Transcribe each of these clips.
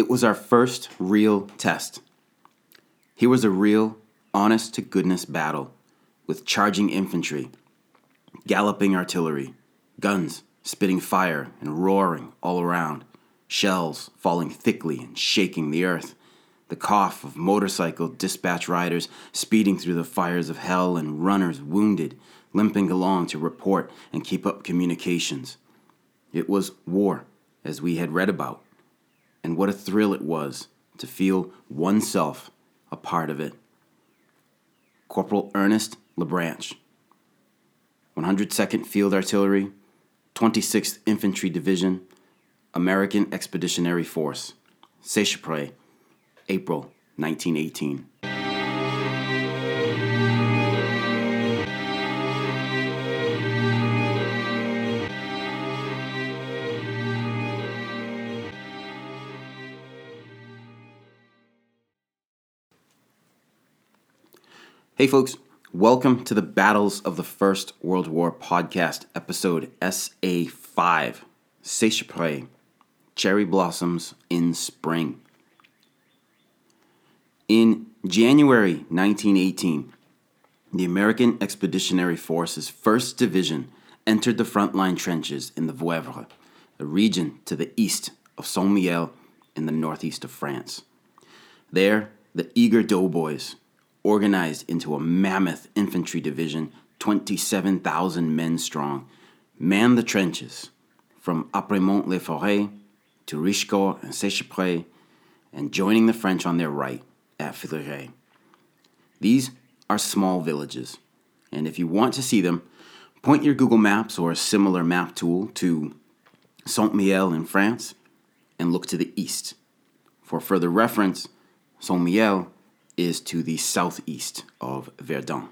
It was our first real test. Here was a real, honest-to-goodness battle with charging infantry, galloping artillery, guns spitting fire and roaring all around, shells falling thickly and shaking the earth, the cough of motorcycle dispatch riders speeding through the fires of hell and runners wounded, limping along to report and keep up communications. It was war, as we had read about. And what a thrill it was to feel oneself a part of it. Corporal Ernest Lebranch, 102nd Field Artillery, 26th Infantry Division, American Expeditionary Force, Seicheprey, April 1918. Hey folks, welcome to the Battles of the First World War Podcast, episode SA5, Seicheprey, Cherry Blossoms in Spring. In January 1918, the American Expeditionary Force's 1st Division entered the frontline trenches in the Woëvre, a region to the east of Saint-Mihiel in the northeast of France. There, the eager doughboys, organized into a mammoth infantry division, 27,000 men strong, manned the trenches from Apremont les Forêts to Richecourt and Seicheprey, and joining the French on their right at Filleray. These are small villages, and if you want to see them, point your Google Maps or a similar map tool to Saint-Mihiel in France and look to the east. For further reference, Saint-Mihiel is to the southeast of Verdun.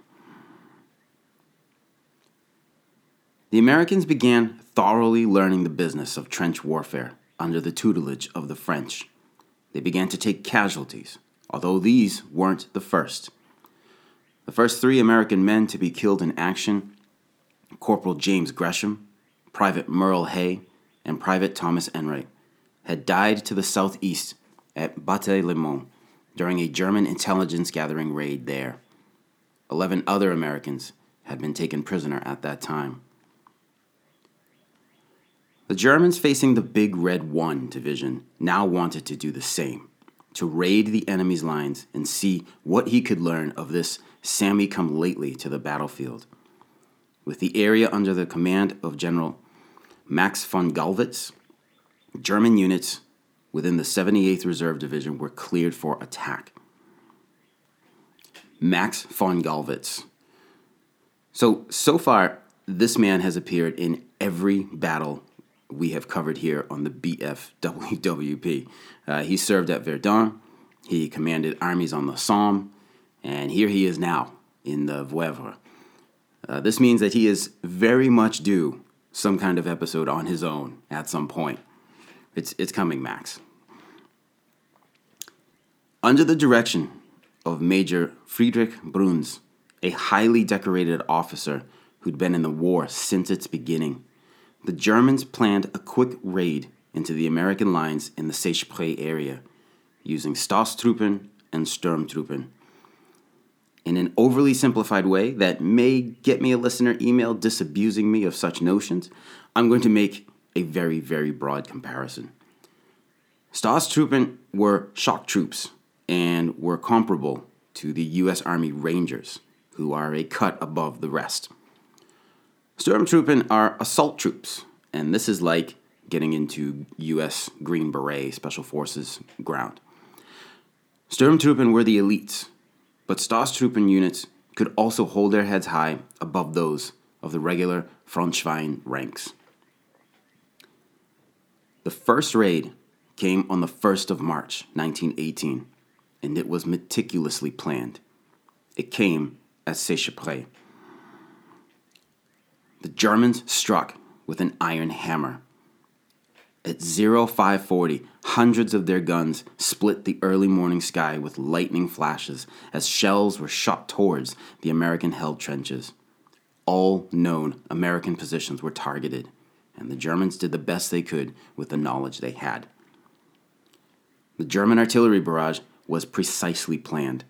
The Americans began thoroughly learning the business of trench warfare under the tutelage of the French. They began to take casualties, although these weren't the first. The first three American men to be killed in action, Corporal James Gresham, Private Merle Hay, and Private Thomas Enright, had died to the southeast at Bataille-le-Mont during a German intelligence gathering raid there. 11 other Americans had been taken prisoner at that time. The Germans facing the Big Red 1 Division now wanted to do the same, to raid the enemy's lines and see what he could learn of this Sammy-come-lately to the battlefield. With the area under the command of General Max von Gallwitz, German units within the 78th Reserve Division were cleared for attack. Max von Gallwitz. So far, this man has appeared in every battle we have covered here on the BFWWP. He served at Verdun, he commanded armies on the Somme, and here he is now in the Woëvre. This means that he is very much due some kind of episode on his own at some point. It's coming, Max. Under the direction of Major Friedrich Bruns, a highly decorated officer who'd been in the war since its beginning, the Germans planned a quick raid into the American lines in the Seicheprey area, using Stosstruppen and Sturmtruppen. In an overly simplified way that may get me a listener email disabusing me of such notions, I'm going to make a very, very broad comparison. Stosstruppen were shock troops and were comparable to the U.S. Army Rangers, who are a cut above the rest. Sturmtruppen are assault troops, and this is like getting into U.S. Green Beret Special Forces ground. Sturmtruppen were the elites, but Stosstruppen units could also hold their heads high above those of the regular Frontschwein ranks. The first raid came on the 1st of March, 1918, and it was meticulously planned. It came at Seicheprey. The Germans struck with an iron hammer. At 0540, hundreds of their guns split the early morning sky with lightning flashes as shells were shot towards the American-held trenches. All known American positions were targeted, and the Germans did the best they could with the knowledge they had. The German artillery barrage was precisely planned.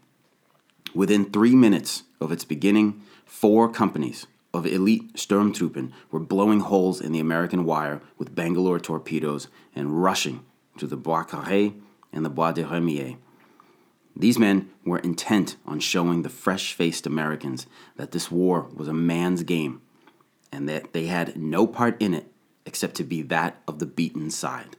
Within 3 minutes of its beginning, 4 companies of elite Sturmtruppen were blowing holes in the American wire with Bangalore torpedoes and rushing to the Bois Carré and the Bois de Remier. These men were intent on showing the fresh-faced Americans that this war was a man's game and that they had no part in it except to be that of the beaten side.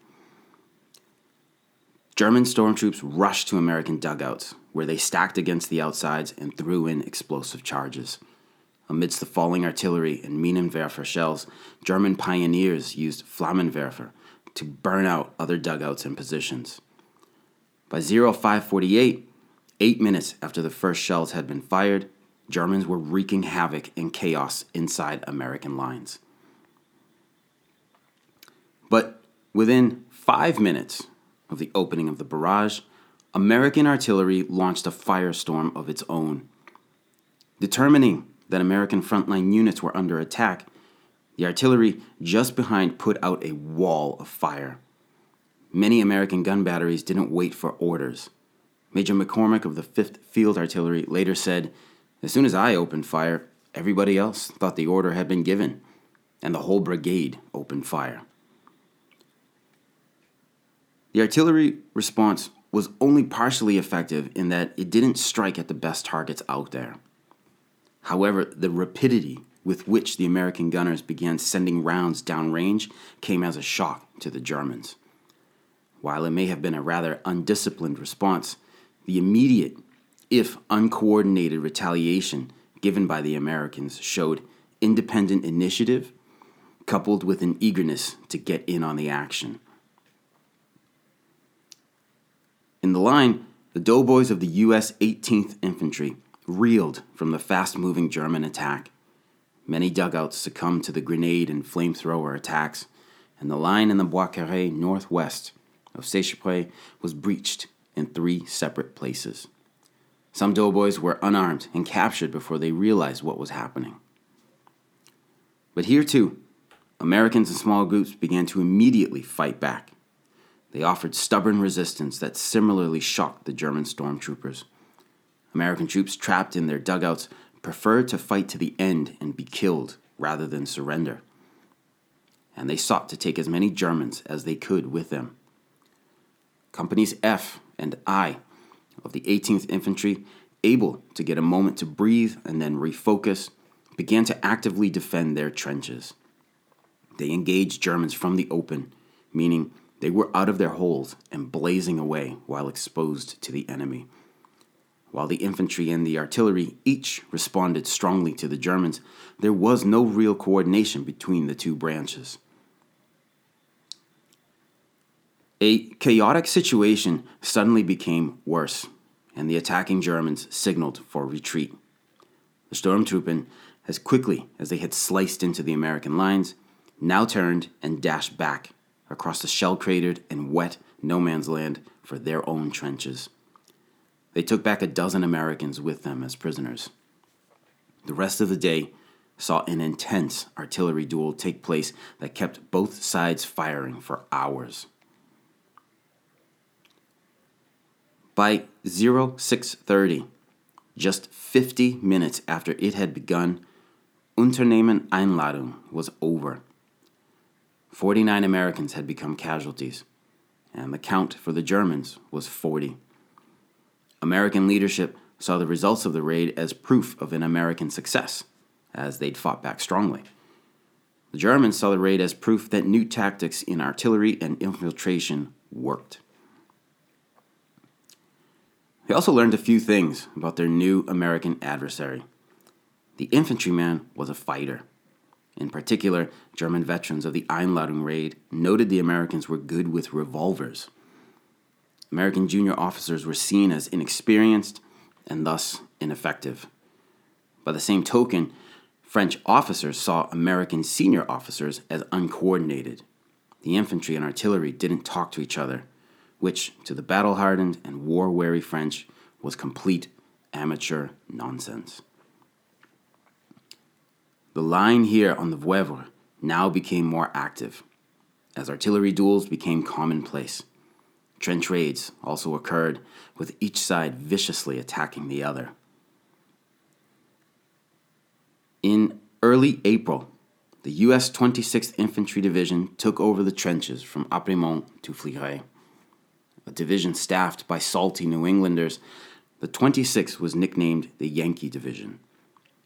German stormtroops rushed to American dugouts, where they stacked against the outsides and threw in explosive charges. Amidst the falling artillery and Minenwerfer shells, German pioneers used Flammenwerfer to burn out other dugouts and positions. By 0548, 8 minutes after the first shells had been fired, Germans were wreaking havoc and chaos inside American lines. But within 5 minutes of the opening of the barrage, American artillery launched a firestorm of its own. Determining that American frontline units were under attack, the artillery just behind put out a wall of fire. Many American gun batteries didn't wait for orders. Major McCormick of the 5th Field Artillery later said, "As soon as I opened fire, everybody else thought the order had been given, and the whole brigade opened fire." The artillery response was only partially effective in that it didn't strike at the best targets out there. However, the rapidity with which the American gunners began sending rounds downrange came as a shock to the Germans. While it may have been a rather undisciplined response, the immediate, if uncoordinated, retaliation given by the Americans showed independent initiative coupled with an eagerness to get in on the action. In the line, the doughboys of the U.S. 18th Infantry reeled from the fast-moving German attack. Many dugouts succumbed to the grenade and flamethrower attacks, and the line in the Bois Carré northwest of Seicheprey was breached in 3 separate places. Some doughboys were unarmed and captured before they realized what was happening. But here too, Americans in small groups began to immediately fight back. They offered stubborn resistance that similarly shocked the German stormtroopers. American troops trapped in their dugouts preferred to fight to the end and be killed rather than surrender, and they sought to take as many Germans as they could with them. Companies F and I of the 18th Infantry, able to get a moment to breathe and then refocus, began to actively defend their trenches. They engaged Germans from the open, meaning they were out of their holes and blazing away while exposed to the enemy. While the infantry and the artillery each responded strongly to the Germans, there was no real coordination between the two branches. A chaotic situation suddenly became worse, and the attacking Germans signaled for retreat. The Sturmtruppen, as quickly as they had sliced into the American lines, now turned and dashed back across the shell-cratered and wet no-man's land for their own trenches. They took back a dozen Americans with them as prisoners. The rest of the day saw an intense artillery duel take place that kept both sides firing for hours. By 0630, just 50 minutes after it had begun, Unternehmen Einladung was over. 49 Americans had become casualties, and the count for the Germans was 40. American leadership saw the results of the raid as proof of an American success, as they'd fought back strongly. The Germans saw the raid as proof that new tactics in artillery and infiltration worked. They also learned a few things about their new American adversary. The infantryman was a fighter. In particular, German veterans of the Einladung raid noted the Americans were good with revolvers. American junior officers were seen as inexperienced and thus ineffective. By the same token, French officers saw American senior officers as uncoordinated. The infantry and artillery didn't talk to each other, which, to the battle-hardened and war-weary French, was complete amateur nonsense. The line here on the Woëvre now became more active, as artillery duels became commonplace. Trench raids also occurred, with each side viciously attacking the other. In early April, the U.S. 26th Infantry Division took over the trenches from Apremont to Filleray. A division staffed by salty New Englanders, the 26th was nicknamed the Yankee Division.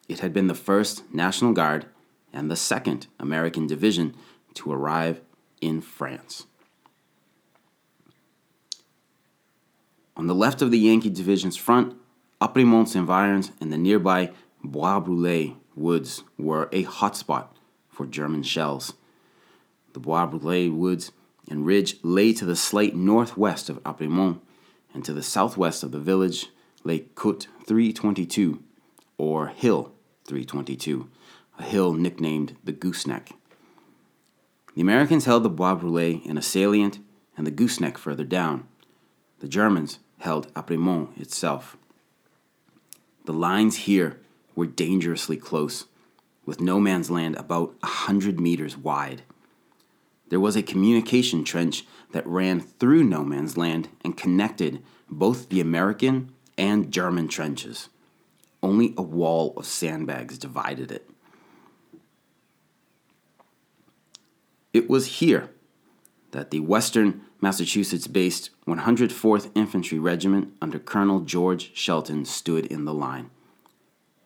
It had been the first National Guard and the second American Division to arrive in France. On the left of the Yankee Division's front, Apremont's environs and the nearby Bois Brulé woods were a hotspot for German shells. The Bois Brulé woods and ridge lay to the slight northwest of Apremont, and to the southwest of the village lay Côte 322, or Hill 322, a hill nicknamed the Gooseneck. The Americans held the Bois Brûlé in a salient and the Gooseneck further down. The Germans held Apremont itself. The lines here were dangerously close, with no man's land about 100 meters wide. There was a communication trench that ran through no man's land and connected both the American and German trenches. Only a wall of sandbags divided it. It was here that the Western Massachusetts-based 104th Infantry Regiment under Colonel George Shelton stood in the line.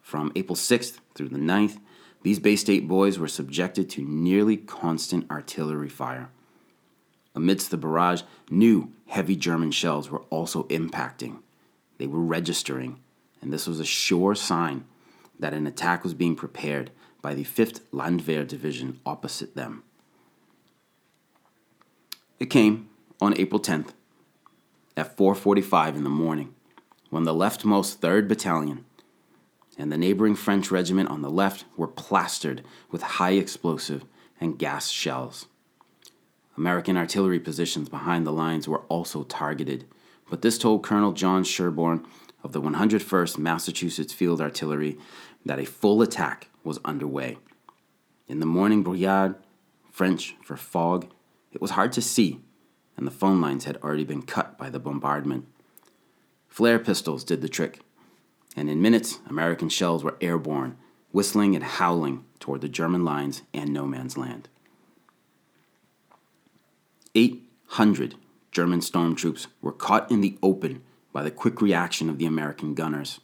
From April 6th through the 9th, these Bay State boys were subjected to nearly constant artillery fire. Amidst the barrage, new heavy German shells were also impacting. They were registering, and this was a sure sign that an attack was being prepared by the 5th Landwehr Division opposite them. It came on April 10th at 4:45 in the morning, when the leftmost 3rd Battalion and the neighboring French regiment on the left were plastered with high explosive and gas shells. American artillery positions behind the lines were also targeted, but this told Colonel John Sherborne of the 101st Massachusetts Field Artillery that a full attack was underway. In the morning brouillard, French for fog, it was hard to see, and the phone lines had already been cut by the bombardment. Flare pistols did the trick, and in minutes, American shells were airborne, whistling and howling toward the German lines and no man's land. 800 German stormtroops were caught in the open by the quick reaction of the American gunners.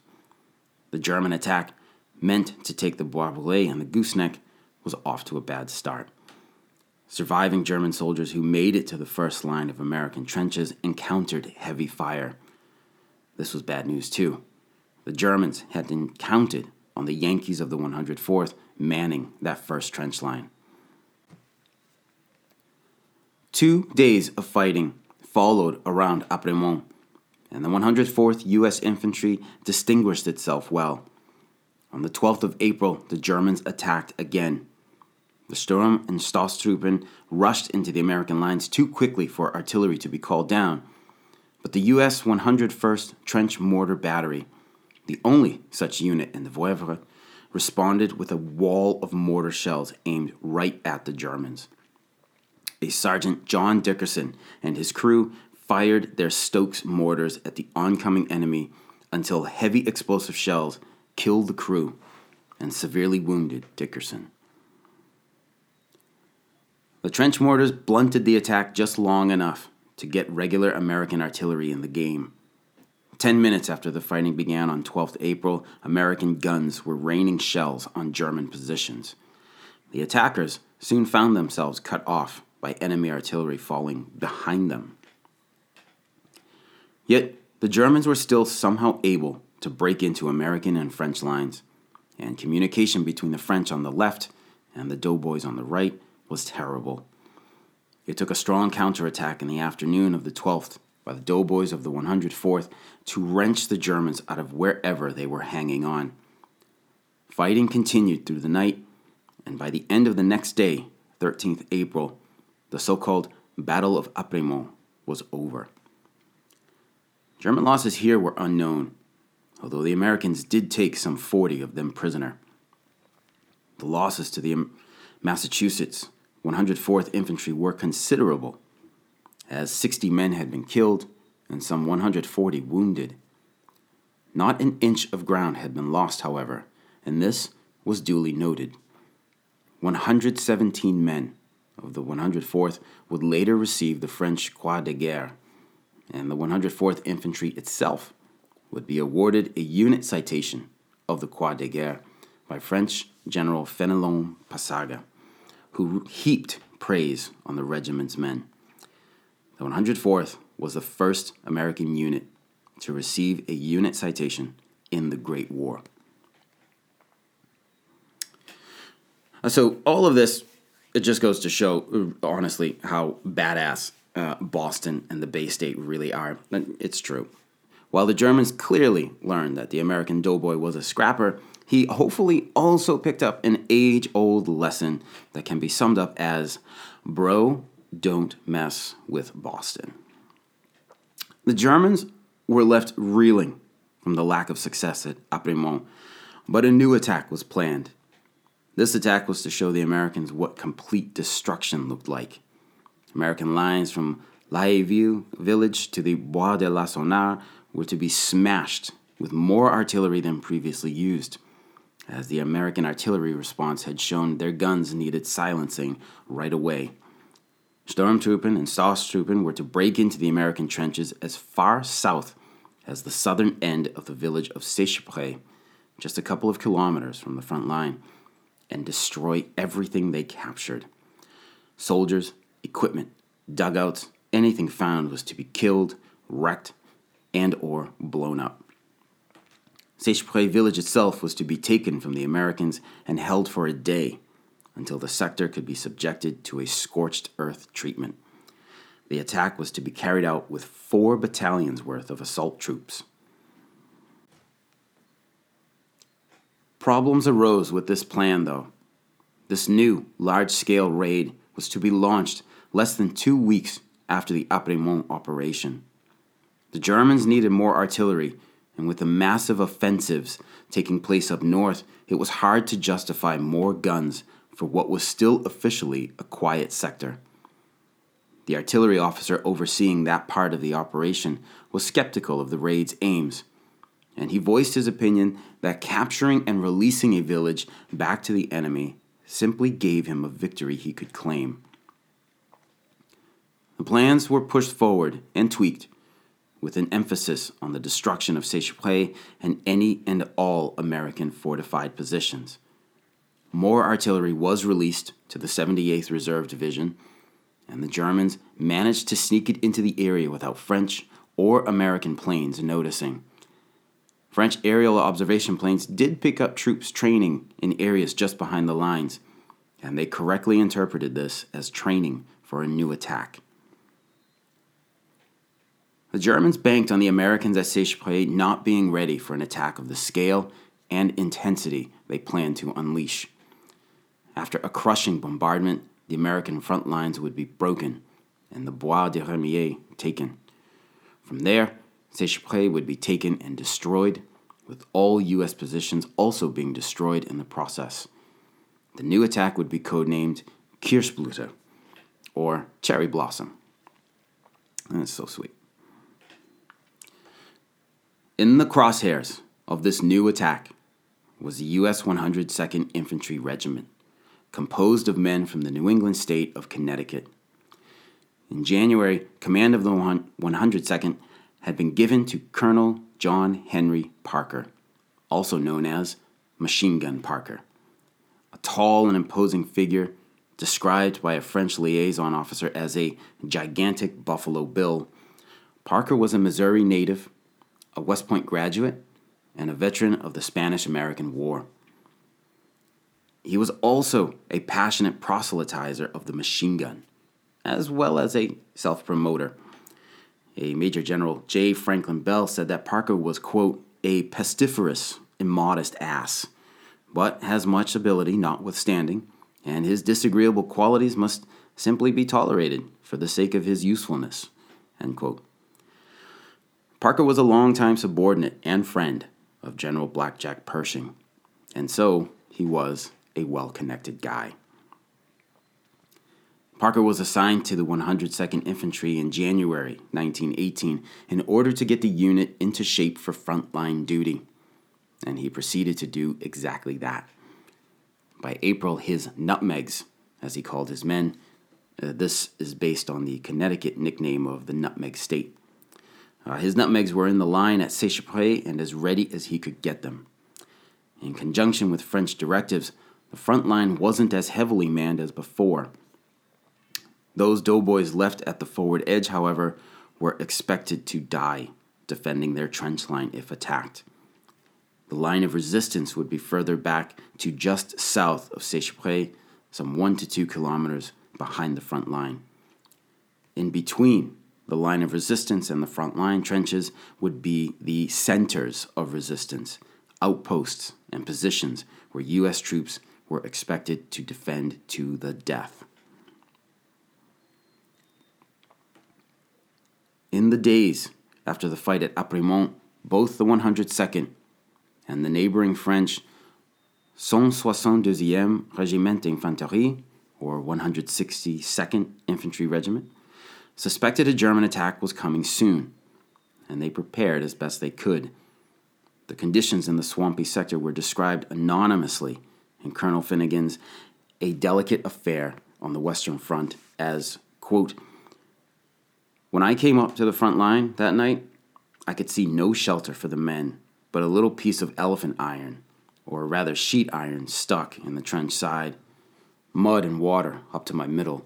The German attack, meant to take the Bois Brûlé and the Gooseneck, was off to a bad start. Surviving German soldiers who made it to the first line of American trenches encountered heavy fire. This was bad news, too. The Germans had counted on the Yankees of the 104th manning that first trench line. 2 days of fighting followed around Apremont, and the 104th U.S. Infantry distinguished itself well. On the 12th of April, the Germans attacked again. The Sturm and Stosstruppen rushed into the American lines too quickly for artillery to be called down, but the U.S. 101st Trench Mortar Battery, the only such unit in the Woëvre, responded with a wall of mortar shells aimed right at the Germans. A Sergeant John Dickerson and his crew fired their Stokes mortars at the oncoming enemy until heavy explosive shells killed the crew and severely wounded Dickerson. The trench mortars blunted the attack just long enough to get regular American artillery in the game. 10 minutes after the fighting began on 12th April, American guns were raining shells on German positions. The attackers soon found themselves cut off by enemy artillery falling behind them. Yet, the Germans were still somehow able to break into American and French lines, and communication between the French on the left and the Doughboys on the right was terrible. It took a strong counterattack in the afternoon of the 12th by the Doughboys of the 104th to wrench the Germans out of wherever they were hanging on. Fighting continued through the night, and by the end of the next day, 13th April, the so-called Battle of Apremont was over. German losses here were unknown, although the Americans did take some 40 of them prisoner. The losses to the Massachusetts 104th Infantry were considerable, as 60 men had been killed and some 140 wounded. Not an inch of ground had been lost, however, and this was duly noted. 117 men of the 104th would later receive the French Croix de Guerre, and the 104th Infantry itself would be awarded a unit citation of the Croix de Guerre by French General Fenelon Passaga, who heaped praise on the regiment's men. The 104th was the first American unit to receive a unit citation in the Great War. So all of this, it just goes to show, honestly, how badass Boston and the Bay State really are. And it's true. While the Germans clearly learned that the American doughboy was a scrapper, he hopefully also picked up an age-old lesson that can be summed up as, bro, don't mess with Boston. The Germans were left reeling from the lack of success at Apremont, but a new attack was planned. This attack was to show the Americans what complete destruction looked like. American lines from L'Hailleville village to the Bois de la Sonare were to be smashed with more artillery than previously used, as the American artillery response had shown their guns needed silencing right away. Sturmtruppen and Stosstruppen were to break into the American trenches as far south as the southern end of the village of Seicheprey, just a couple of kilometers from the front line, and destroy everything they captured. Soldiers, equipment, dugouts, anything found was to be killed, wrecked, and or blown up. Seicheprey village itself was to be taken from the Americans and held for a day, until the sector could be subjected to a scorched earth treatment. The attack was to be carried out with 4 battalions worth of assault troops. Problems arose with this plan, though. This new, large-scale raid was to be launched less than 2 weeks after the Apremont operation. The Germans needed more artillery, and with the massive offensives taking place up north, it was hard to justify more guns for what was still officially a quiet sector. The artillery officer overseeing that part of the operation was skeptical of the raid's aims, and he voiced his opinion that capturing and releasing a village back to the enemy simply gave him a victory he could claim. The plans were pushed forward and tweaked, with an emphasis on the destruction of Seicheprey and any and all American fortified positions. More artillery was released to the 78th Reserve Division, and the Germans managed to sneak it into the area without French or American planes noticing. French aerial observation planes did pick up troops training in areas just behind the lines, and they correctly interpreted this as training for a new attack. The Germans banked on the Americans at Seicheprey not being ready for an attack of the scale and intensity they planned to unleash. After a crushing bombardment, the American front lines would be broken and the Bois de Remier taken. From there, Seicheprey would be taken and destroyed, with all U.S. positions also being destroyed in the process. The new attack would be codenamed Kirschblüte, or Cherry Blossom. And it's so sweet. In the crosshairs of this new attack was the U.S. 102nd Infantry Regiment, composed of men from the New England state of Connecticut. In January, command of the 102nd had been given to Colonel John Henry Parker, also known as Machine Gun Parker, a tall and imposing figure described by a French liaison officer as a gigantic Buffalo Bill. Parker was a Missouri native, a West Point graduate, and a veteran of the Spanish-American War. He was also a passionate proselytizer of the machine gun, as well as a self-promoter. A Major General J. Franklin Bell said that Parker was, quote, a pestiferous, immodest ass, but has much ability notwithstanding, and his disagreeable qualities must simply be tolerated for the sake of his usefulness, end quote. Parker was a longtime subordinate and friend of General Blackjack Pershing, and so he was a well-connected guy. Parker was assigned to the 102nd Infantry in January 1918 in order to get the unit into shape for frontline duty, and he proceeded to do exactly that. By April, his nutmegs, as he called his men, this is based on the Connecticut nickname of the Nutmeg State. His nutmegs were in the line at Seicheprey and as ready as he could get them. In conjunction with French directives, the front line wasn't as heavily manned as before. Those doughboys left at the forward edge, however, were expected to die defending their trench line if attacked. The line of resistance would be further back to just south of Seicheprey, some 1 to 2 kilometers behind the front line. In between the line of resistance and the front line trenches would be the centers of resistance, outposts and positions where U.S. troops were expected to defend to the death. In the days after the fight at Apremont, both the 102nd and the neighboring French 162e Regiment d'Infanterie, or 162nd Infantry Regiment, suspected a German attack was coming soon, and they prepared as best they could. The conditions in the swampy sector were described anonymously in Colonel Finnegan's A Delicate Affair on the Western Front as, quote, "When I came up to the front line that night, I could see no shelter for the men, but a little piece of elephant iron, or rather sheet iron, stuck in the trench side. Mud and water up to my middle.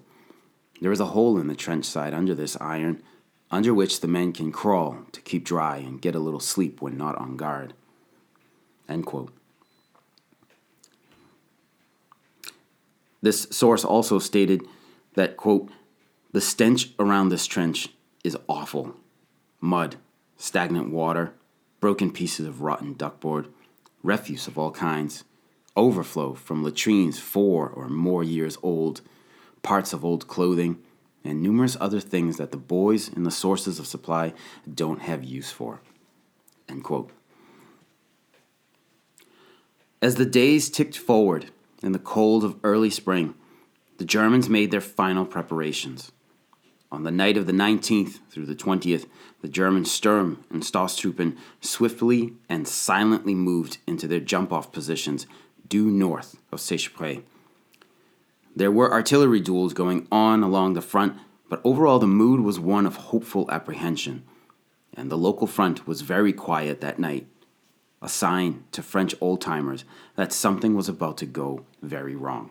There is a hole in the trench side under this iron, under which the men can crawl to keep dry and get a little sleep when not on guard." End quote. This source also stated that, quote, "The stench around this trench is awful. Mud, stagnant water, broken pieces of rotten duckboard, refuse of all kinds, overflow from latrines 4 or more years old, parts of old clothing, and numerous other things that the boys in the sources of supply don't have use for." End quote. As the days ticked forward in the cold of early spring, the Germans made their final preparations. On the night of the 19th through the 20th, the German Sturm and Stosstruppen swiftly and silently moved into their jump-off positions due north of Seicheprey. There were artillery duels going on along the front, but overall the mood was one of hopeful apprehension, and the local front was very quiet that night, a sign to French old-timers that something was about to go very wrong.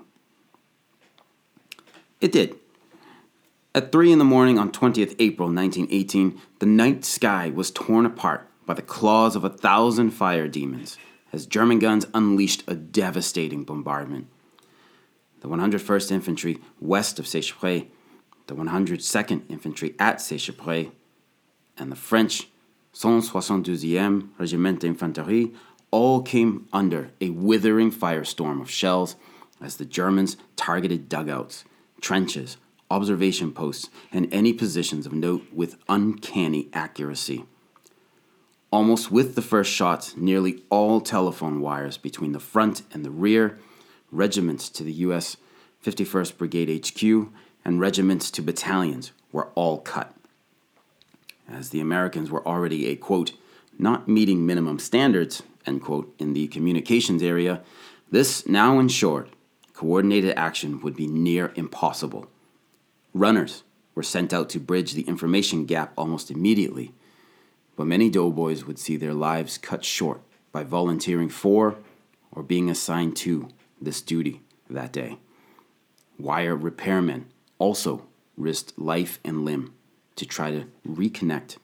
It did. At 3 in the morning on 20th April 1918, the night sky was torn apart by the claws of 1,000 fire demons as German guns unleashed a devastating bombardment. The 101st Infantry west of Seicheprey, the 102nd Infantry at Seicheprey, and the French 162e Regiment d'Infanterie all came under a withering firestorm of shells as the Germans targeted dugouts, trenches, observation posts, and any positions of note with uncanny accuracy. Almost with the first shots, nearly all telephone wires between the front and the rear, regiments to the U.S. 51st Brigade HQ, and regiments to battalions were all cut, as the Americans were already a, quote, "not meeting minimum standards," end quote, in the communications area. This now ensured coordinated action would be near impossible. Runners were sent out to bridge the information gap almost immediately, but many doughboys would see their lives cut short by volunteering for or being assigned to this duty that day. Wire repairmen also risked life and limb to try to reconnect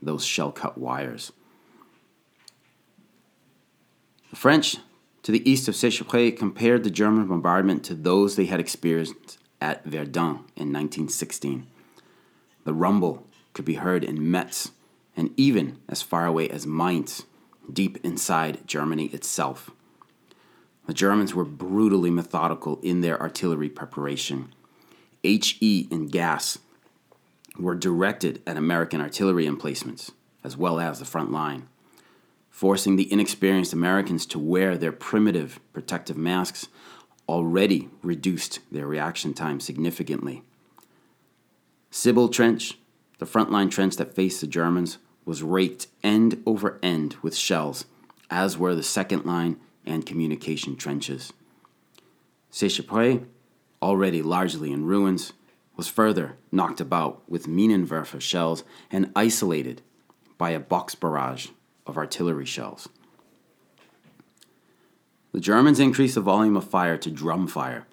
those shell-cut wires. The French to the east of Seicheprey compared the German bombardment to those they had experienced at Verdun in 1916. The rumble could be heard in Metz and even as far away as Mainz, deep inside Germany itself. The Germans were brutally methodical in their artillery preparation. HE and gas were directed at American artillery emplacements, as well as the front line, forcing the inexperienced Americans to wear their primitive protective masks already reduced their reaction time significantly. Sybil Trench, the frontline trench that faced the Germans, was raked end over end with shells, as were the second line and communication trenches. Seicheprey, already largely in ruins, was further knocked about with Minenwerfer shells and isolated by a box barrage of artillery shells. The Germans increased the volume of fire to drum fire,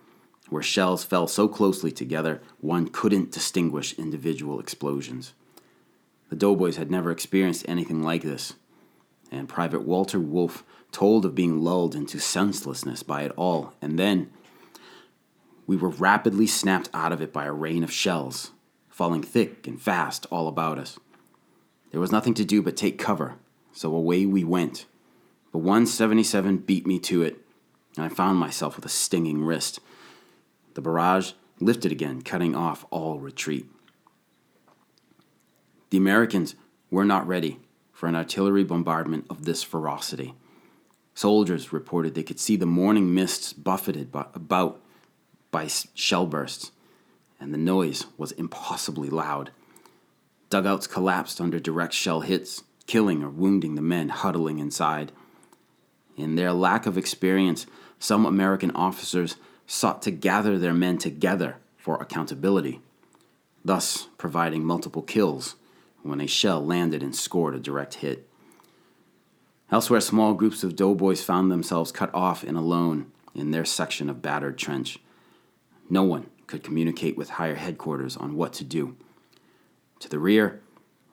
where shells fell so closely together one couldn't distinguish individual explosions. The Doughboys had never experienced anything like this, and Private Walter Wolfe told of being lulled into senselessness by it all, and then we were rapidly snapped out of it by a rain of shells, falling thick and fast all about us. There was nothing to do but take cover, so away we went. But 177 beat me to it, and I found myself with a stinging wrist. The barrage lifted again, cutting off all retreat. The Americans were not ready for an artillery bombardment of this ferocity. Soldiers reported they could see the morning mists buffeted about by shell bursts, and the noise was impossibly loud. Dugouts collapsed under direct shell hits, killing or wounding the men huddling inside. In their lack of experience, some American officers sought to gather their men together for accountability, thus providing multiple kills when a shell landed and scored a direct hit. Elsewhere, small groups of Doughboys found themselves cut off and alone in their section of battered trench. No one could communicate with higher headquarters on what to do. To the rear,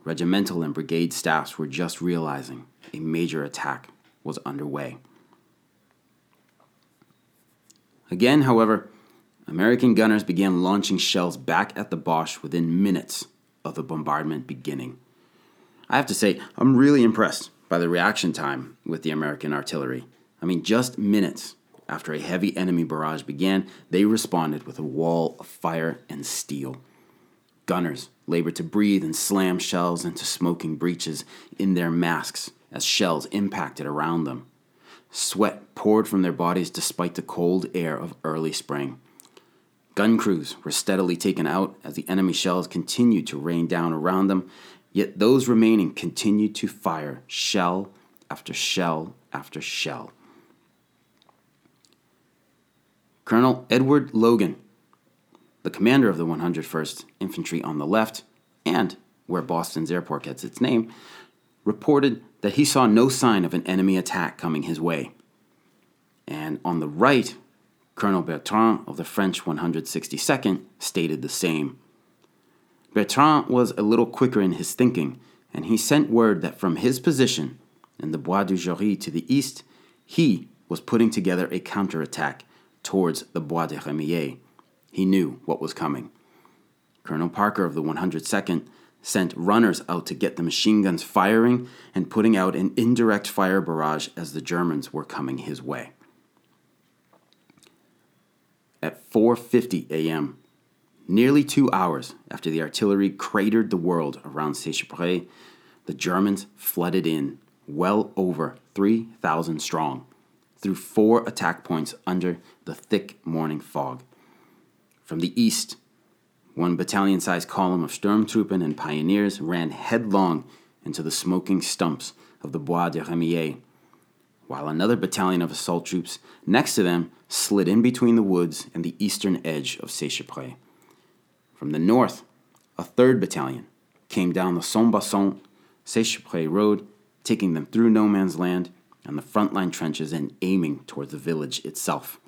regimental and brigade staffs were just realizing a major attack was underway. Again, however, American gunners began launching shells back at the Boche within minutes of the bombardment beginning. I have to say, I'm really impressed by the reaction time with the American artillery. Just minutes after a heavy enemy barrage began, they responded with a wall of fire and steel. Gunners labored to breathe and slam shells into smoking breaches in their masks as shells impacted around them. Sweat poured from their bodies despite the cold air of early spring. Gun crews were steadily taken out as the enemy shells continued to rain down around them, yet those remaining continued to fire shell after shell after shell. Colonel Edward Logan, the commander of the 101st Infantry on the left, and where Boston's airport gets its name, reported that he saw no sign of an enemy attack coming his way. And on the right, Colonel Bertrand of the French 162nd stated the same. Bertrand was a little quicker in his thinking, and he sent word that from his position in the Bois joury to the east, he was putting together a counterattack towards the Bois de Remier. He knew what was coming. Colonel Parker of the 102nd sent runners out to get the machine guns firing and putting out an indirect fire barrage as the Germans were coming his way. At 4:50 a.m., nearly 2 hours after the artillery cratered the world around Seicheprey, the Germans flooded in, well over 3,000 strong, through 4 attack points under the thick morning fog. From the east, one battalion-sized column of Sturmtruppen and pioneers ran headlong into the smoking stumps of the Bois de Remier, while another battalion of assault troops next to them slid in between the woods and the eastern edge of Seicheprey. From the north, a 3rd battalion came down the Sombasson-Seicheprey road, taking them through no man's land and the frontline trenches and aiming towards the village itself.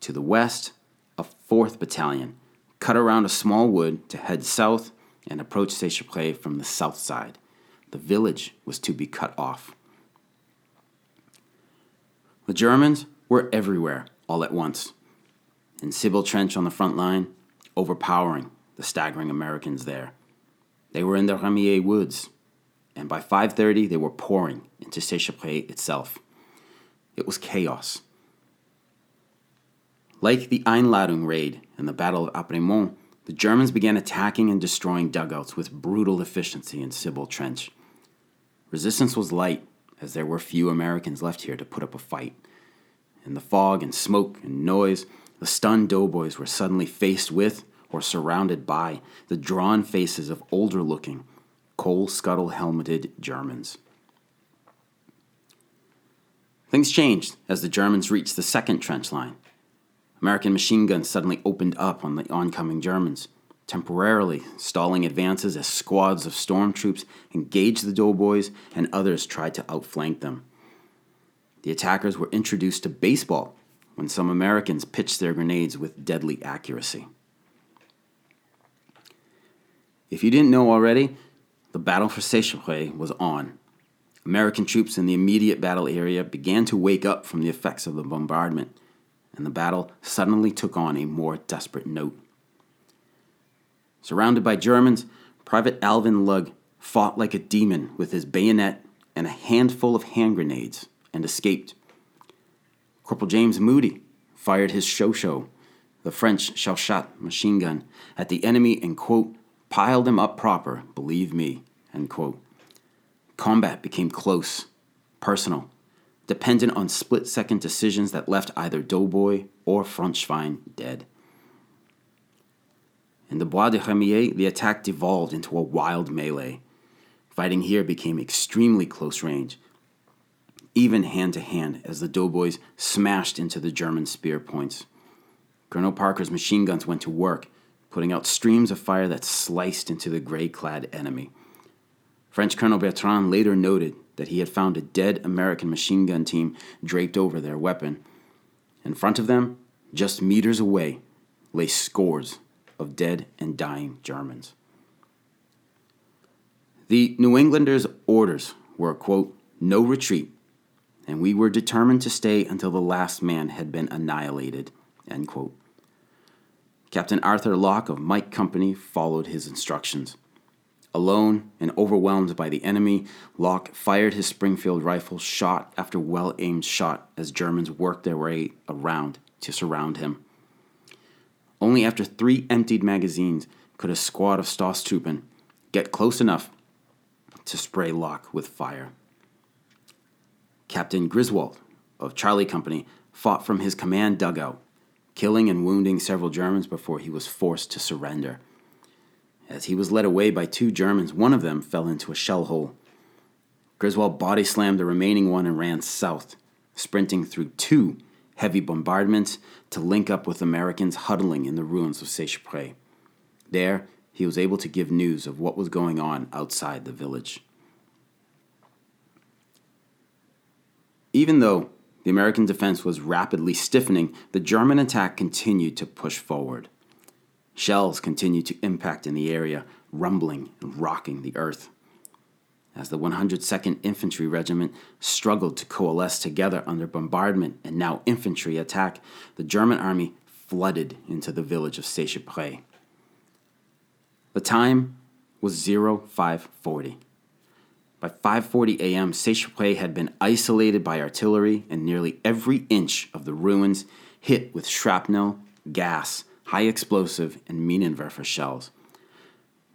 To the west, a 4th battalion cut around a small wood to head south and approach Seicheprey from the south side. The village was to be cut off. The Germans were everywhere all at once. In Sybil Trench on the front line, overpowering the staggering Americans there. They were in the Ramier woods, and by 5:30 they were pouring into Seicheprey itself. It was chaos. Like the Einladung raid and the Battle of Apremont, the Germans began attacking and destroying dugouts with brutal efficiency in Sybil Trench. Resistance was light, as there were few Americans left here to put up a fight. In the fog and smoke and noise, the stunned Doughboys were suddenly faced with, or surrounded by the drawn faces of older-looking, coal-scuttle-helmeted Germans. Things changed as the Germans reached the second trench line. American machine guns suddenly opened up on the oncoming Germans, temporarily stalling advances as squads of storm troops engaged the doughboys and others tried to outflank them. The attackers were introduced to baseball when some Americans pitched their grenades with deadly accuracy. If you didn't know already, the Battle for Seicheprey was on. American troops in the immediate battle area began to wake up from the effects of the bombardment, and the battle suddenly took on a more desperate note. Surrounded by Germans, Private Alvin Lug fought like a demon with his bayonet and a handful of hand grenades and escaped. Corporal James Moody fired his shosho, the French Chauchat machine gun, at the enemy and, quote, piled him up proper, believe me, end quote. Combat became close, personal, dependent on split-second decisions that left either Doughboy or Frontschwein dead. In the Bois de Remier, the attack devolved into a wild melee. Fighting here became extremely close range, even hand-to-hand as the doughboys smashed into the German spear points. Colonel Parker's machine guns went to work, putting out streams of fire that sliced into the gray-clad enemy. French Colonel Bertrand later noted that he had found a dead American machine gun team draped over their weapon. In front of them, just meters away, lay scores of dead and dying Germans. The New Englanders' orders were, quote, no retreat, and we were determined to stay until the last man had been annihilated, end quote. Captain Arthur Locke of Mike Company followed his instructions. Alone and overwhelmed by the enemy, Locke fired his Springfield rifle shot after well-aimed shot as Germans worked their way around to surround him. Only after 3 emptied magazines could a squad of Stosstruppen get close enough to spray Locke with fire. Captain Griswold of Charlie Company fought from his command dugout, killing and wounding several Germans before he was forced to surrender. As he was led away by 2 Germans, one of them fell into a shell hole. Griswold body slammed the remaining one and ran south, sprinting through 2 heavy bombardments to link up with Americans huddling in the ruins of Seicheprey. There, he was able to give news of what was going on outside the village. Even though the American defense was rapidly stiffening, the German attack continued to push forward. Shells continued to impact in the area, rumbling and rocking the earth. As the 102nd Infantry Regiment struggled to coalesce together under bombardment and now infantry attack, the German army flooded into the village of Seicheprey. The time was 0540. By 5:40 a.m., Seicheprey had been isolated by artillery and nearly every inch of the ruins hit with shrapnel, gas, high explosive, and Minenwerfer shells.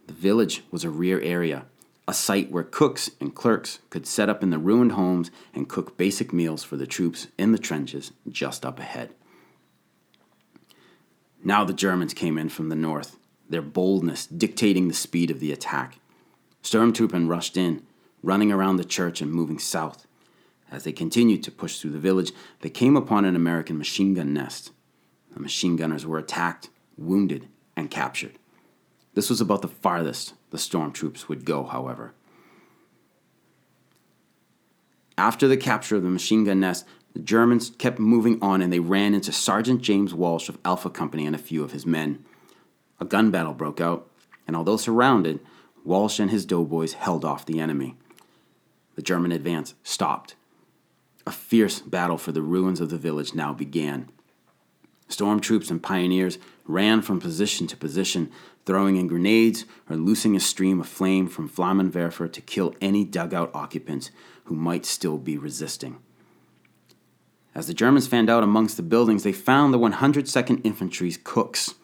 The village was a rear area, a site where cooks and clerks could set up in the ruined homes and cook basic meals for the troops in the trenches just up ahead. Now the Germans came in from the north, their boldness dictating the speed of the attack. Sturmtruppen rushed in, running around the church and moving south. As they continued to push through the village, they came upon an American machine gun nest. The machine gunners were attacked, wounded, and captured. This was about the farthest the storm troops would go, however. After the capture of the machine gun nest, the Germans kept moving on and they ran into Sergeant James Walsh of Alpha Company and a few of his men. A gun battle broke out, and although surrounded, Walsh and his doughboys held off the enemy. The German advance stopped. A fierce battle for the ruins of the village now began. Storm troops and pioneers ran from position to position, throwing in grenades or loosing a stream of flame from Flammenwerfer to kill any dugout occupants who might still be resisting. As the Germans fanned out amongst the buildings, they found the 102nd Infantry's cooks.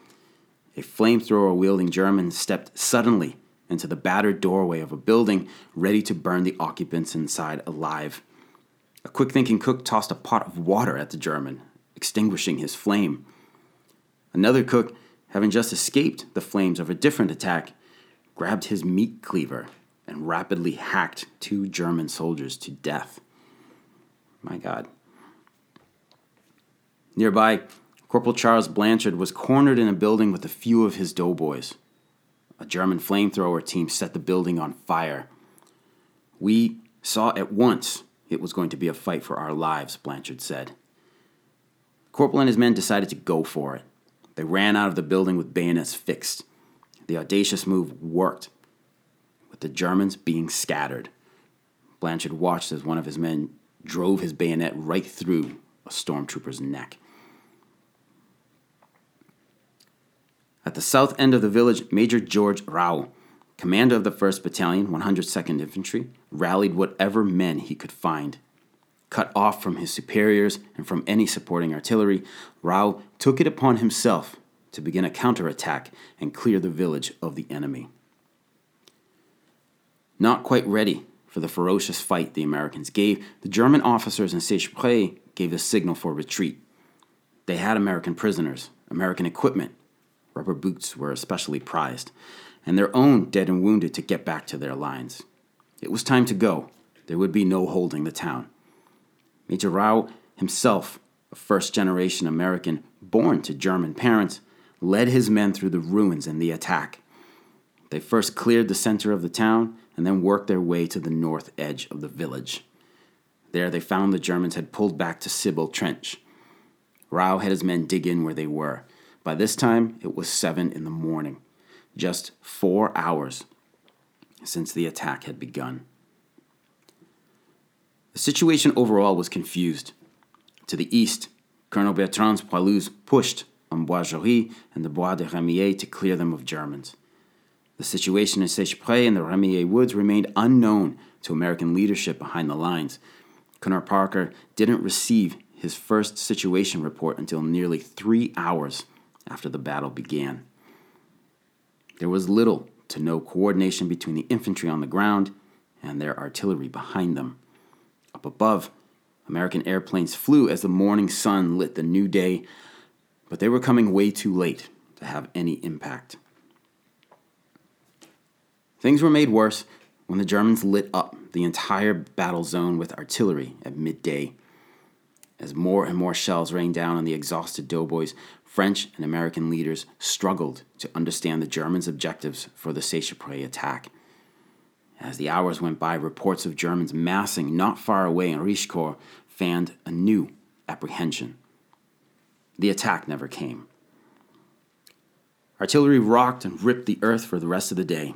A flamethrower-wielding German stepped suddenly into the battered doorway of a building, ready to burn the occupants inside alive. A quick-thinking cook tossed a pot of water at the German, extinguishing his flame. Another cook having just escaped the flames of a different attack, grabbed his meat cleaver and rapidly hacked two German soldiers to death. My God. Nearby, Corporal Charles Blanchard was cornered in a building with a few of his doughboys. A German flamethrower team set the building on fire. We saw at once it was going to be a fight for our lives, Blanchard said. Corporal and his men decided to go for it. They ran out of the building with bayonets fixed. The audacious move worked, with the Germans being scattered. Blanchard watched as one of his men drove his bayonet right through a stormtrooper's neck. At the south end of the village, Major George Rao, commander of the 1st Battalion, 102nd Infantry, rallied whatever men he could find. Cut off from his superiors and from any supporting artillery, Rao took it upon himself to begin a counterattack and clear the village of the enemy. Not quite ready for the ferocious fight the Americans gave, the German officers in Seicheprey gave the signal for retreat. They had American prisoners, American equipment, rubber boots were especially prized, and their own dead and wounded to get back to their lines. It was time to go. There would be no holding the town. Major Rao himself, a first-generation American born to German parents, led his men through the ruins in the attack. They first cleared the center of the town and then worked their way to the north edge of the village. There they found the Germans had pulled back to Sybil Trench. Rao had his men dig in where they were. By this time, it was 7 a.m, just 4 hours since the attack had begun. The situation overall was confused. To the east, Colonel Bertrand's Poilus pushed on Bois Joury and the Bois de Remier to clear them of Germans. The situation in Seicheprey and the Remier Woods remained unknown to American leadership behind the lines. Colonel Parker didn't receive his first situation report until nearly 3 hours after the battle began. There was little to no coordination between the infantry on the ground and their artillery behind them. Up above, American airplanes flew as the morning sun lit the new day, but they were coming way too late to have any impact. Things were made worse when the Germans lit up the entire battle zone with artillery at midday. As more and more shells rained down on the exhausted doughboys, French and American leaders struggled to understand the Germans' objectives for the Seicheprey attack. As the hours went by, reports of Germans massing not far away in Richecourt fanned a new apprehension. The attack never came. Artillery rocked and ripped the earth for the rest of the day.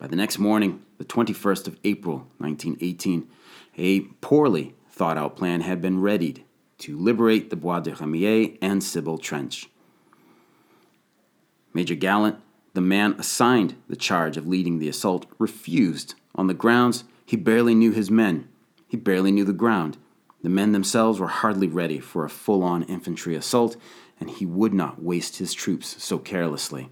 By the next morning, the 21st of April, 1918, a poorly thought-out plan had been readied to liberate the Bois de Remier and Sybil Trench. Major Gallant, the man assigned the charge of leading the assault, refused on the grounds he barely knew his men. He barely knew the ground. The men themselves were hardly ready for a full-on infantry assault, and he would not waste his troops so carelessly.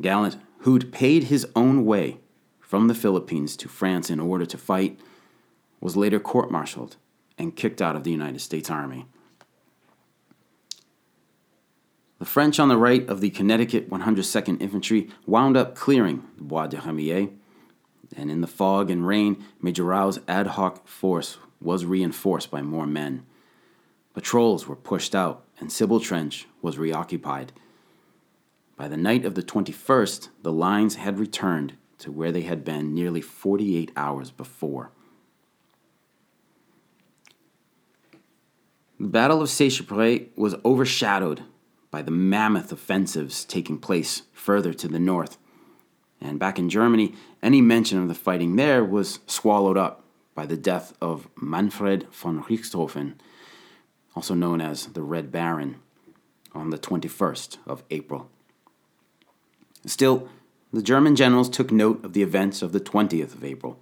Gallant, who'd paid his own way from the Philippines to France in order to fight, was later court-martialed and kicked out of the United States Army. The French on the right of the Connecticut 102nd Infantry wound up clearing the Bois de Remier, and in the fog and rain, Major Rao's ad hoc force was reinforced by more men. Patrols were pushed out, and Sybil Trench was reoccupied. By the night of the 21st, the lines had returned to where they had been nearly 48 hours before. The Battle of Seicheprey was overshadowed by the mammoth offensives taking place further to the north. And back in Germany, any mention of the fighting there was swallowed up by the death of Manfred von Richthofen, also known as the Red Baron, on the 21st of April. Still, the German generals took note of the events of the 20th of April.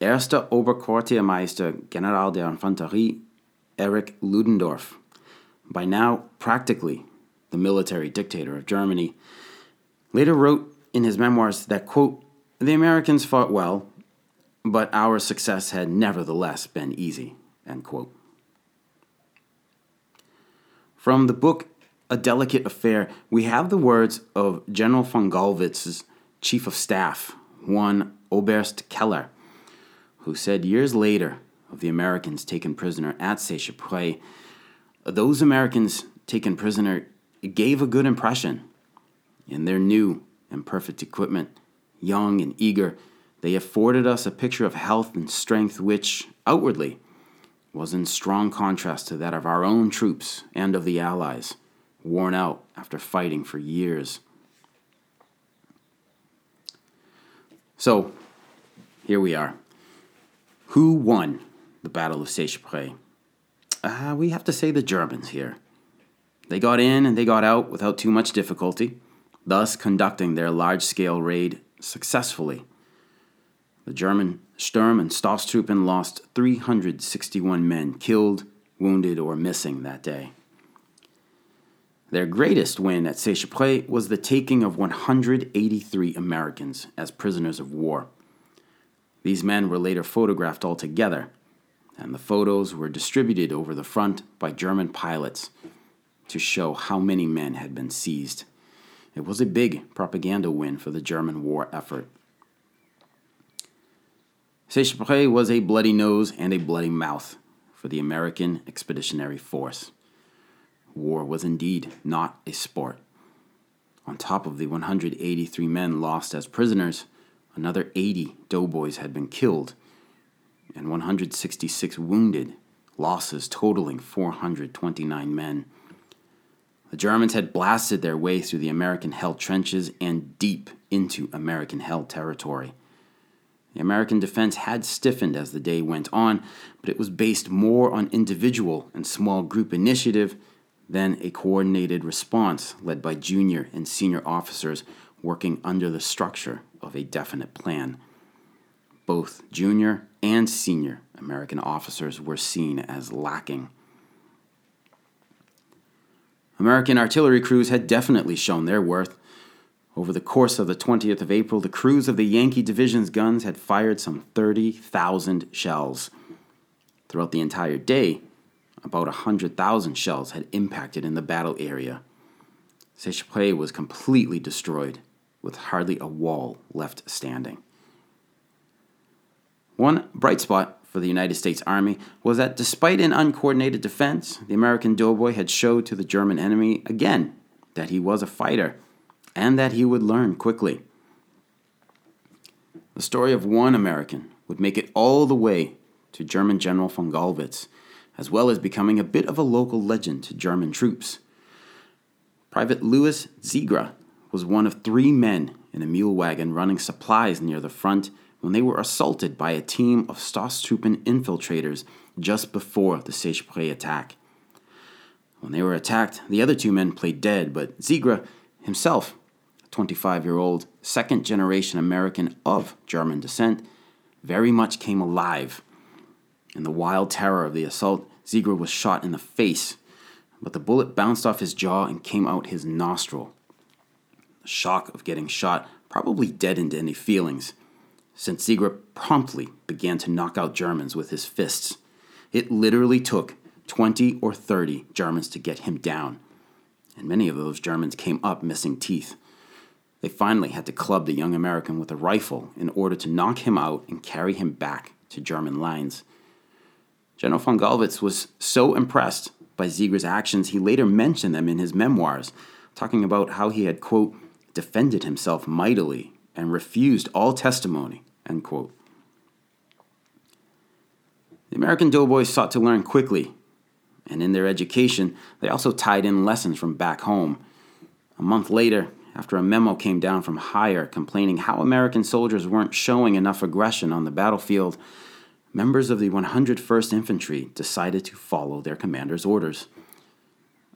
Erster Oberquartiermeister General der Infanterie Erich Ludendorff, by now practically the military dictator of Germany, later wrote in his memoirs that, quote, "The Americans fought well, but our success had nevertheless been easy," end quote. From the book a delicate affair, we have the words of General von Gallwitz's chief of staff, one Oberst Keller, who said years later of the Americans taken prisoner at Seicheprey, those Americans taken prisoner gave a good impression. In their new and perfect equipment, young and eager, they afforded us a picture of health and strength which, outwardly, was in strong contrast to that of our own troops and of the Allies, worn out after fighting for years. So, here we are. Who won the Battle of Seicheprey? We have to say the Germans here. They got in and they got out without too much difficulty, thus conducting their large-scale raid successfully. The German Sturm and Stosstruppen lost 361 men killed, wounded, or missing that day. Their greatest win at Seicheprey was the taking of 183 Americans as prisoners of war. These men were later photographed all together, and the photos were distributed over the front by German pilots to show how many men had been seized. It was a big propaganda win for the German war effort. Seicheprey was a bloody nose and a bloody mouth for the American Expeditionary Force. War was indeed not a sport. On top of the 183 men lost as prisoners, another 80 doughboys had been killed and 166 wounded, losses totaling 429 men. The Germans had blasted their way through the American-held trenches and deep into American-held territory. The American defense had stiffened as the day went on, but it was based more on individual and small group initiative than a coordinated response led by junior and senior officers working under the structure of a definite plan. Both junior and senior American officers were seen as lacking. American artillery crews had definitely shown their worth. Over the course of the 20th of April, the crews of the Yankee Division's guns had fired some 30,000 shells. Throughout the entire day, about 100,000 shells had impacted in the battle area. Seicheprey was completely destroyed, with hardly a wall left standing. One bright spot for the United States Army was that despite an uncoordinated defense, the American doughboy had showed to the German enemy again that he was a fighter, and that he would learn quickly. The story of one American would make it all the way to German General von Gallwitz, as well as becoming a bit of a local legend to German troops. Private Louis Zegra was one of three men in a mule wagon running supplies near the front when they were assaulted by a team of Stosstruppen infiltrators just before the Seicheprey attack. When they were attacked, the other two men played dead, but Zegra himself, 25-year-old, second-generation American of German descent, very much came alive. In the wild terror of the assault, Zegra was shot in the face, but the bullet bounced off his jaw and came out his nostril. The shock of getting shot probably deadened any feelings, since Zegra promptly began to knock out Germans with his fists. It literally took 20 or 30 Germans to get him down, and many of those Germans came up missing teeth. They finally had to club the young American with a rifle in order to knock him out and carry him back to German lines. General von Gallwitz was so impressed by Zegra's actions, he later mentioned them in his memoirs, talking about how he had, quote, defended himself mightily and refused all testimony, end quote. The American doughboys sought to learn quickly, and in their education, they also tied in lessons from back home. A month later, after a memo came down from higher complaining how American soldiers weren't showing enough aggression on the battlefield, members of the 101st Infantry decided to follow their commander's orders.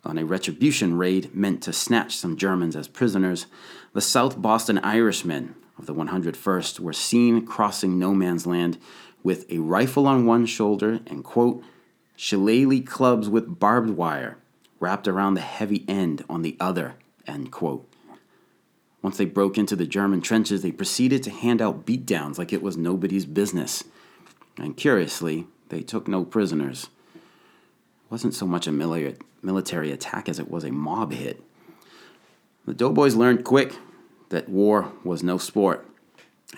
On a retribution raid meant to snatch some Germans as prisoners, the South Boston Irishmen of the 101st were seen crossing no man's land with a rifle on one shoulder and, quote, shillelagh clubs with barbed wire wrapped around the heavy end on the other, end quote. Once they broke into the German trenches, they proceeded to hand out beatdowns like it was nobody's business. And curiously, they took no prisoners. It wasn't so much a military attack as it was a mob hit. The Doughboys learned quick that war was no sport,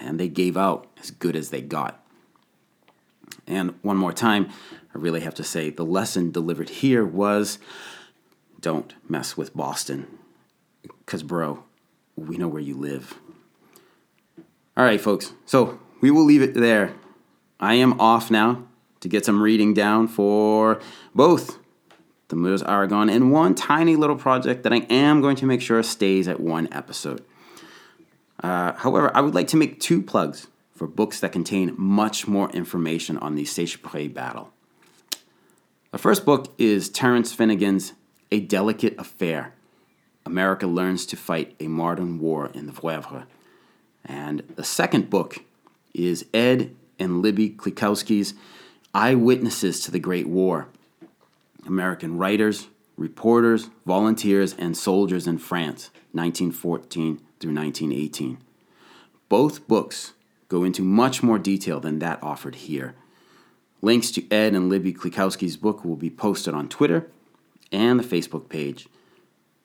and they gave out as good as they got. And one more time, I really have to say, the lesson delivered here was don't mess with Boston. Because, bro, we know where you live. All right, folks, so we will leave it there. I am off now to get some reading down for both the Moors Aragon and one tiny little project that I am going to make sure stays at one episode. However, I would like to make two plugs for books that contain much more information on the Seicheprey battle. The first book is Terence Finnegan's A Delicate Affair. America Learns to Fight a Modern War in the Woëvre. And the second book is Ed and Libby Klikowski's Eyewitnesses to the Great War. American writers, reporters, volunteers, and soldiers in France, 1914 through 1918. Both books go into much more detail than that offered here. Links to Ed and Libby Klikowski's book will be posted on Twitter and the Facebook page.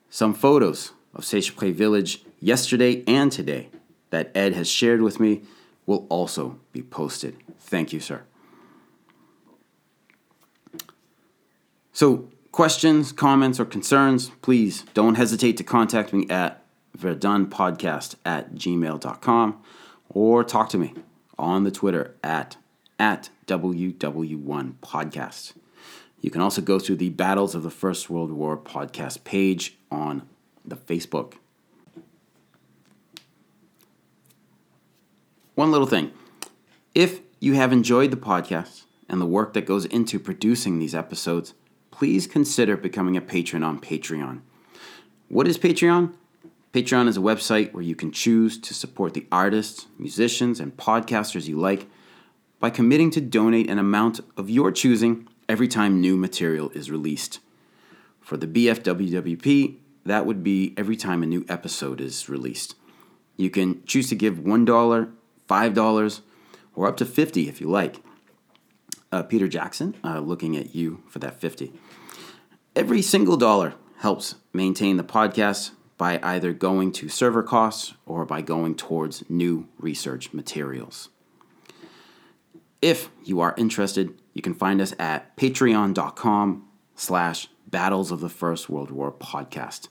Some photos of Seicheprey Village yesterday and today that Ed has shared with me will also be posted. Thank you, sir. So, questions, comments, or concerns, please don't hesitate to contact me at verdunpodcast@gmail.com or talk to me on the Twitter at WW1podcast. You can also go through the Battles of the First World War podcast page on the Facebook. One little thing. If you have enjoyed the podcast and the work that goes into producing these episodes, please consider becoming a patron on Patreon. What is Patreon? Patreon is a website where you can choose to support the artists, musicians, and podcasters you like by committing to donate an amount of your choosing every time new material is released. For the BFWWP, that would be every time a new episode is released. You can choose to give $1, $5, or up to $50 if you like. Peter Jackson, looking at you for that $50. Every single dollar helps maintain the podcast by either going to server costs or by going towards new research materials. If you are interested, you can find us at patreon.com/Battles of the First World War podcast.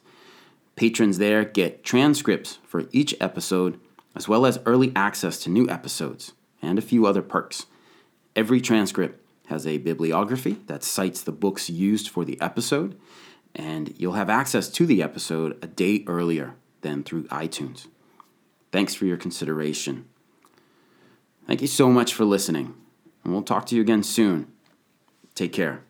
Patrons there get transcripts for each episode, as well as early access to new episodes and a few other perks. Every transcript has a bibliography that cites the books used for the episode, and you'll have access to the episode a day earlier than through iTunes. Thanks for your consideration. Thank you so much for listening, and we'll talk to you again soon. Take care.